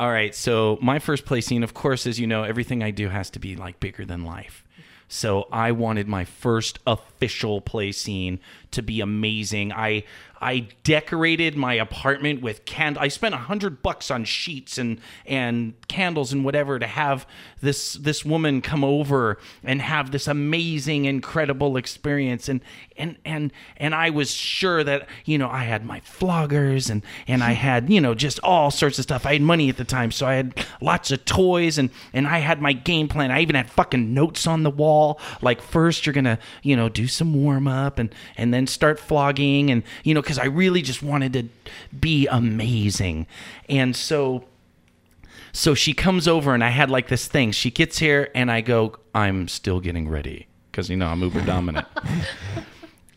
All right, so my first play scene, of course, as you know, everything I do has to be like bigger than life. So I wanted my first official play scene to be amazing. I I decorated my apartment with candles. I spent a hundred bucks on sheets and and candles and whatever to have this this woman come over and have this amazing, incredible experience. And and and and I was sure that, you know, I had my floggers and and I had, you know, just all sorts of stuff. I had money at the time, so I had lots of toys and and I had my game plan. I even had fucking notes on the wall. Like, first you're gonna, you know, do some warm up and and then start flogging, and you know, because I really just wanted to be amazing. And so so she comes over and I had like this thing. She gets here and I go, I'm still getting ready, because you know I'm uber dominant.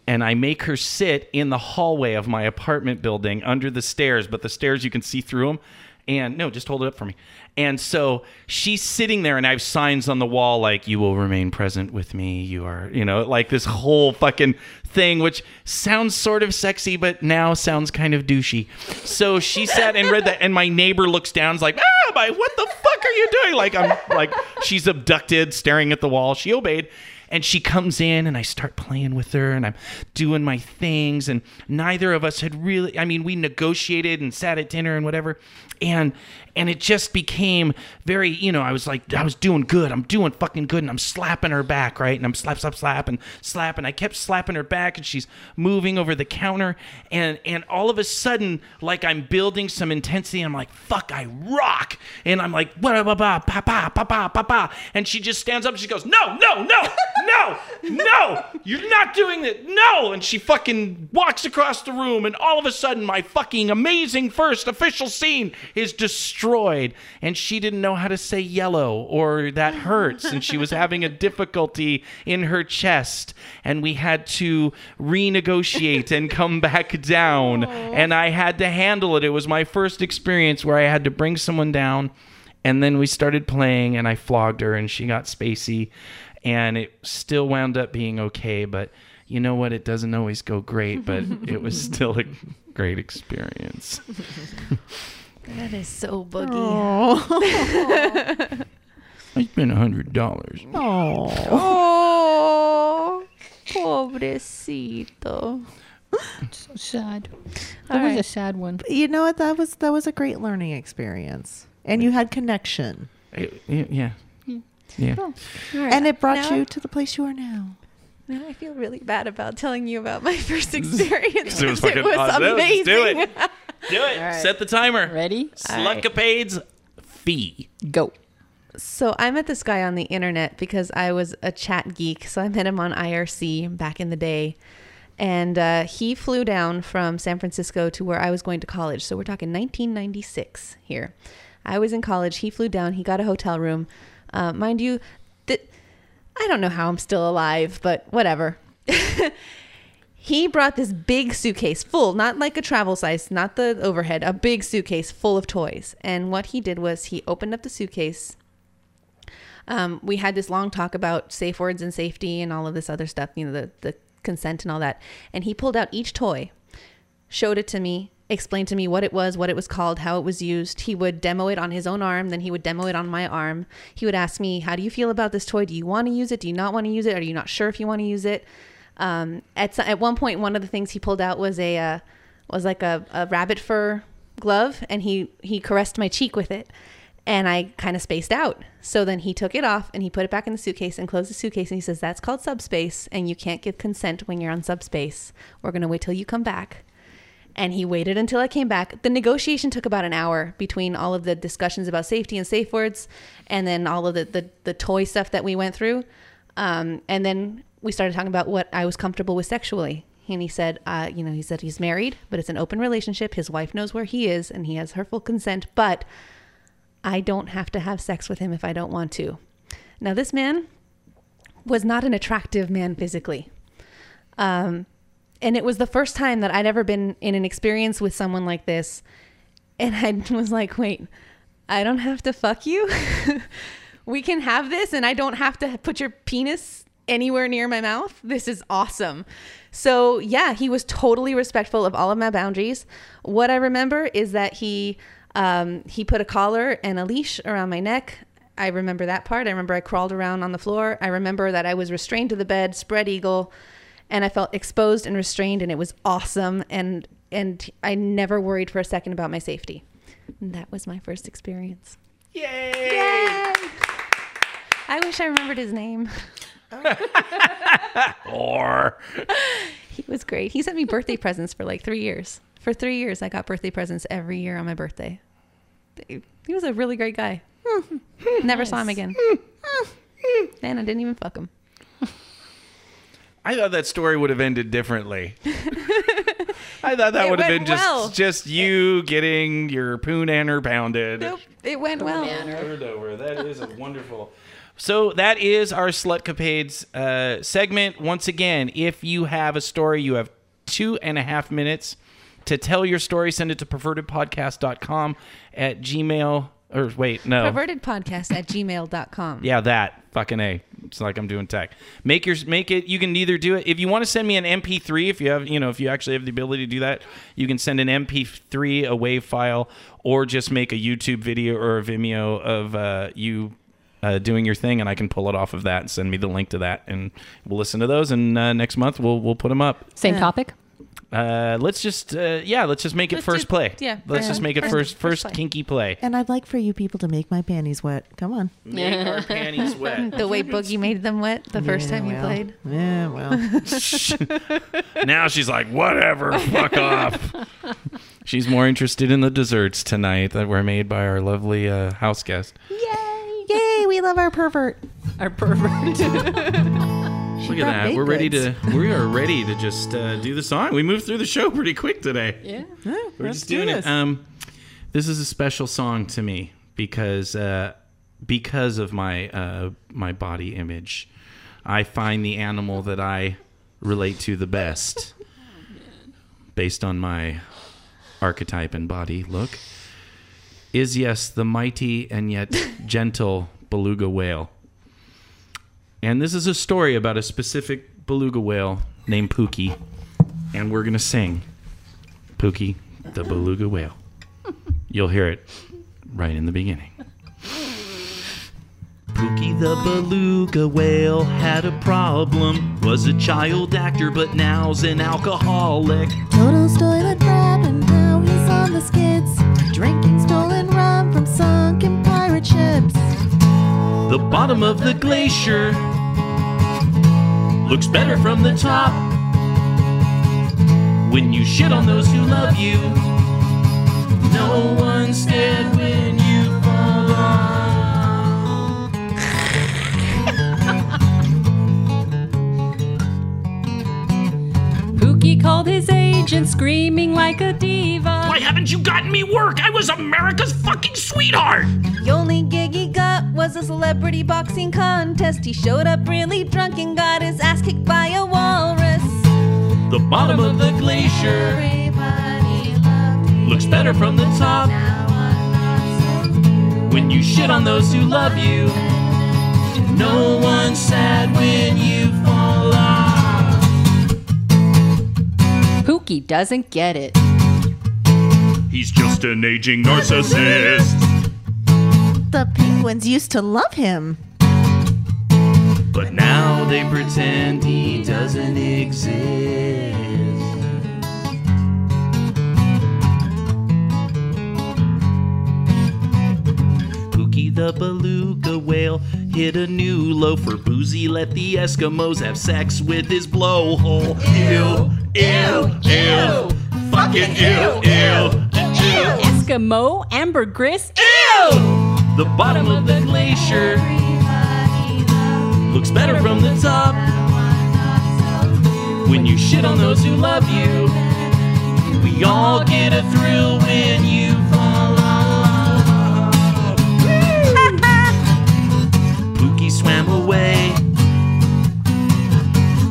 And I make her sit in the hallway of my apartment building under the stairs, but the stairs you can see through them. And no, just hold it up for me. And so she's sitting there and I have signs on the wall like, you will remain present with me. You are, you know, like this whole fucking thing, which sounds sort of sexy, but now sounds kind of douchey. So she sat and read that. And my neighbor looks down and's like, ah, my, what the fuck are you doing? Like, I'm like, she's abducted, staring at the wall. She obeyed. And she comes in and I start playing with her and I'm doing my things, and neither of us had really, I mean, we negotiated and sat at dinner and whatever. And, and it just became very, you know, I was like, I was doing good. I'm doing fucking good. And I'm slapping her back. Right. And I'm slap, slap, slap and slap. And I kept slapping her back and she's moving over the counter. And, and all of a sudden, like I'm building some intensity. And I'm like, fuck, I rock. And I'm like, ba ba ba ba ba ba ba ba. And she just stands up and she goes, no, no, no. no, no, you're not doing it, no. And she fucking walks across the room, and all of a sudden my fucking amazing first official scene is destroyed. And she didn't know how to say yellow or that hurts, and she was having a difficulty in her chest, and we had to renegotiate and come back down. Aww. And I had to handle it. It was my first experience where I had to bring someone down. And then we started playing, and I flogged her, and she got spacey, and it still wound up being okay. But you know what? It doesn't always go great, but it was still a great experience. That is so boogie. Aww. Aww. I spent one hundred dollars. Aww. Oh, pobrecito. So sad. That All was right. a sad one. You know what? That was, that was a great learning experience. And you had connection. It, yeah. Yeah. yeah. Cool. Right. And it brought now, you to the place you are now. Now I feel really bad about telling you about my first experience. It was, fucking it was positive. Amazing. Do it. Do it. Right. Set the timer. Ready? Slunkapade's right. fee. Go. So I met this guy on the internet because I was a chat geek. So I met him on I R C back in the day. And uh, he flew down from San Francisco to where I was going to college. So we're talking nineteen ninety-six here. I was in college. He flew down. He got a hotel room. Uh, mind you, th- I don't know how I'm still alive, but whatever. He brought this big suitcase full, not like a travel size, not the overhead, a big suitcase full of toys. And what he did was he opened up the suitcase. Um, we had this long talk about safe words and safety and all of this other stuff, you know, the, the consent and all that. And he pulled out each toy, showed it to me, explained to me what it was, what it was called, how it was used. He would demo it on his own arm. Then he would demo it on my arm. He would ask me, how do you feel about this toy? Do you want to use it? Do you not want to use it? Are you not sure if you want to use it? Um, at, at one point, one of the things he pulled out was a, uh, was like a, a rabbit fur glove, and he, he caressed my cheek with it. And I kind of spaced out. So then he took it off and he put it back in the suitcase and closed the suitcase. And he says, that's called subspace. And you can't give consent when you're on subspace. We're going to wait till you come back. And he waited until I came back. The negotiation took about an hour between all of the discussions about safety and safe words, and then all of the, the, the toy stuff that we went through. Um, and then we started talking about what I was comfortable with sexually. And he said, uh, you know, he said he's married, but it's an open relationship. His wife knows where he is, and he has her full consent, but I don't have to have sex with him if I don't want to. Now, this man was not an attractive man physically. Um, And it was the first time that I'd ever been in an experience with someone like this. And I was like, wait, I don't have to fuck you? We can have this, and I don't have to put your penis anywhere near my mouth. This is awesome. So yeah, he was totally respectful of all of my boundaries. What I remember is that he, um, he put a collar and a leash around my neck. I remember that part. I remember I crawled around on the floor. I remember that I was restrained to the bed, spread eagle. And I felt exposed and restrained, and it was awesome. And and I never worried for a second about my safety. And that was my first experience. Yay! Yay! I wish I remembered his name. Or he was great. He sent me birthday presents for like three years. For three years, I got birthday presents every year on my birthday. He was a really great guy. Never nice. Saw him again. And I didn't even fuck him. I thought that story would have ended differently. I thought that it would have been just well. just you getting your poon anner pounded. Nope, it went well. Turned over. That is a wonderful. So that is our Slutcapades uh, segment. Once again, if you have a story, you have two and a half minutes to tell your story. Send it to perverted podcast dot com at gmail. Or wait, no. Perverted podcast at gmail dot com. Yeah, that. Fucking A. It's like I'm doing tech. Make your make it. You can either do it. If you want to send me an M P three, if you have, you know, if you actually have the ability to do that, you can send an M P three, a WAV file, or just make a YouTube video or a Vimeo of uh, you uh, doing your thing, and I can pull it off of that and send me the link to that, and we'll listen to those. And uh, next month we'll we'll put them up. Same yeah. topic. Uh, let's just uh, yeah, let's just make let's it first do, play. Yeah, let's yeah. just make it first first, first play. Kinky play. And I'd like for you people to make my panties wet. Come on, make yeah. our panties wet. The way Boogie made them wet the yeah, first time well. you played. Yeah, well. Now she's like, whatever, fuck off. She's more interested in the desserts tonight that were made by our lovely uh, house guest. Yay! Yay! We love our pervert. Our pervert. She Look at that. We're goods. ready to. We are ready to just uh, do the song. We moved through the show pretty quick today. Yeah, yeah we're just doing do it. Um, this is a special song to me because uh, because of my uh, my body image. I find the animal that I relate to the best, oh, based on my archetype and body look, is yes the mighty and yet gentle beluga whale. And this is a story about a specific beluga whale named Pookie. And we're going to sing Pookie the Beluga Whale. You'll hear it right in the beginning. Pookie the beluga whale had a problem. Was a child actor, but now's an alcoholic. Total toilet prep, and now he's on the skids. Drinking stolen rum from sunken pirate ships. The bottom of the glacier looks better from the top. When you shit on those who love you, no one's dead when you fall off. Pookie called his agent screaming like a diva. Why haven't you gotten me work? I was America's fucking sweetheart. The only gig he got was a celebrity boxing contest. He showed up really drunk and got his ass kicked by a walrus. The bottom of the glacier looks better from the top. When you shit on those who love you, no one's sad when you fall off. Pookie doesn't get it. He's just an aging narcissist. The penguins used to love him, but now they pretend he doesn't exist. Pookie the beluga whale hit a new low for boozy. Let the Eskimos have sex with his blowhole. Ew, ew, ew, ew. Fucking ew, ew, ew. Eskimo ambergris. Ew. The bottom of the glacier looks better from the top. When you shit on those who love you, we all get a thrill when you fall off. Pookie swam away.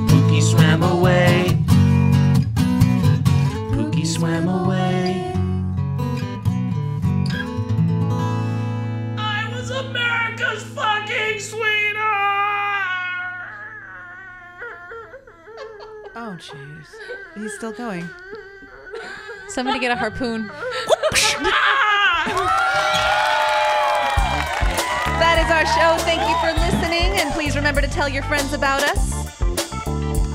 Pookie swam away. Pookie swam away. Oh, jeez. He's still going. Somebody get a harpoon. That is our show. Thank you for listening. And please remember to tell your friends about us.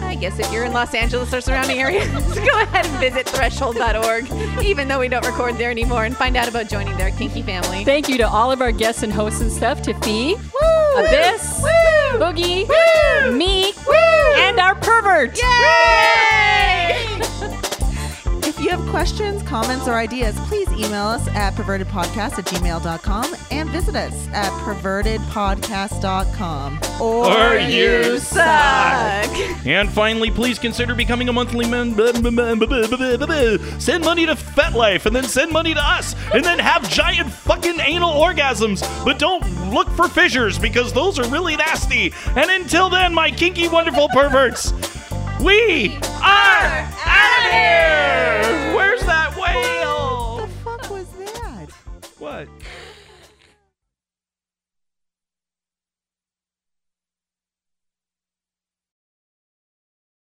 I guess if you're in Los Angeles or surrounding areas, go ahead and visit threshold dot org, even though we don't record there anymore, and find out about joining their kinky family. Thank you to all of our guests and hosts and stuff, to Fee, Woo! Abyss, Woo! Boogie, Woo! Meek, Woo! And our pervert. Yay! Yay! If you have questions, comments, or ideas, please email us at perverted podcast at gmail dot com and visit us at perverted podcast dot com. Or, or you suck. suck. And finally, please consider becoming a monthly member. Send money to FetLife and then send money to us and then have giant fucking anal orgasms. But don't look for fissures because those are really nasty. And until then, my kinky, wonderful perverts. We are out of here! Where's that whale? What the fuck was that? What?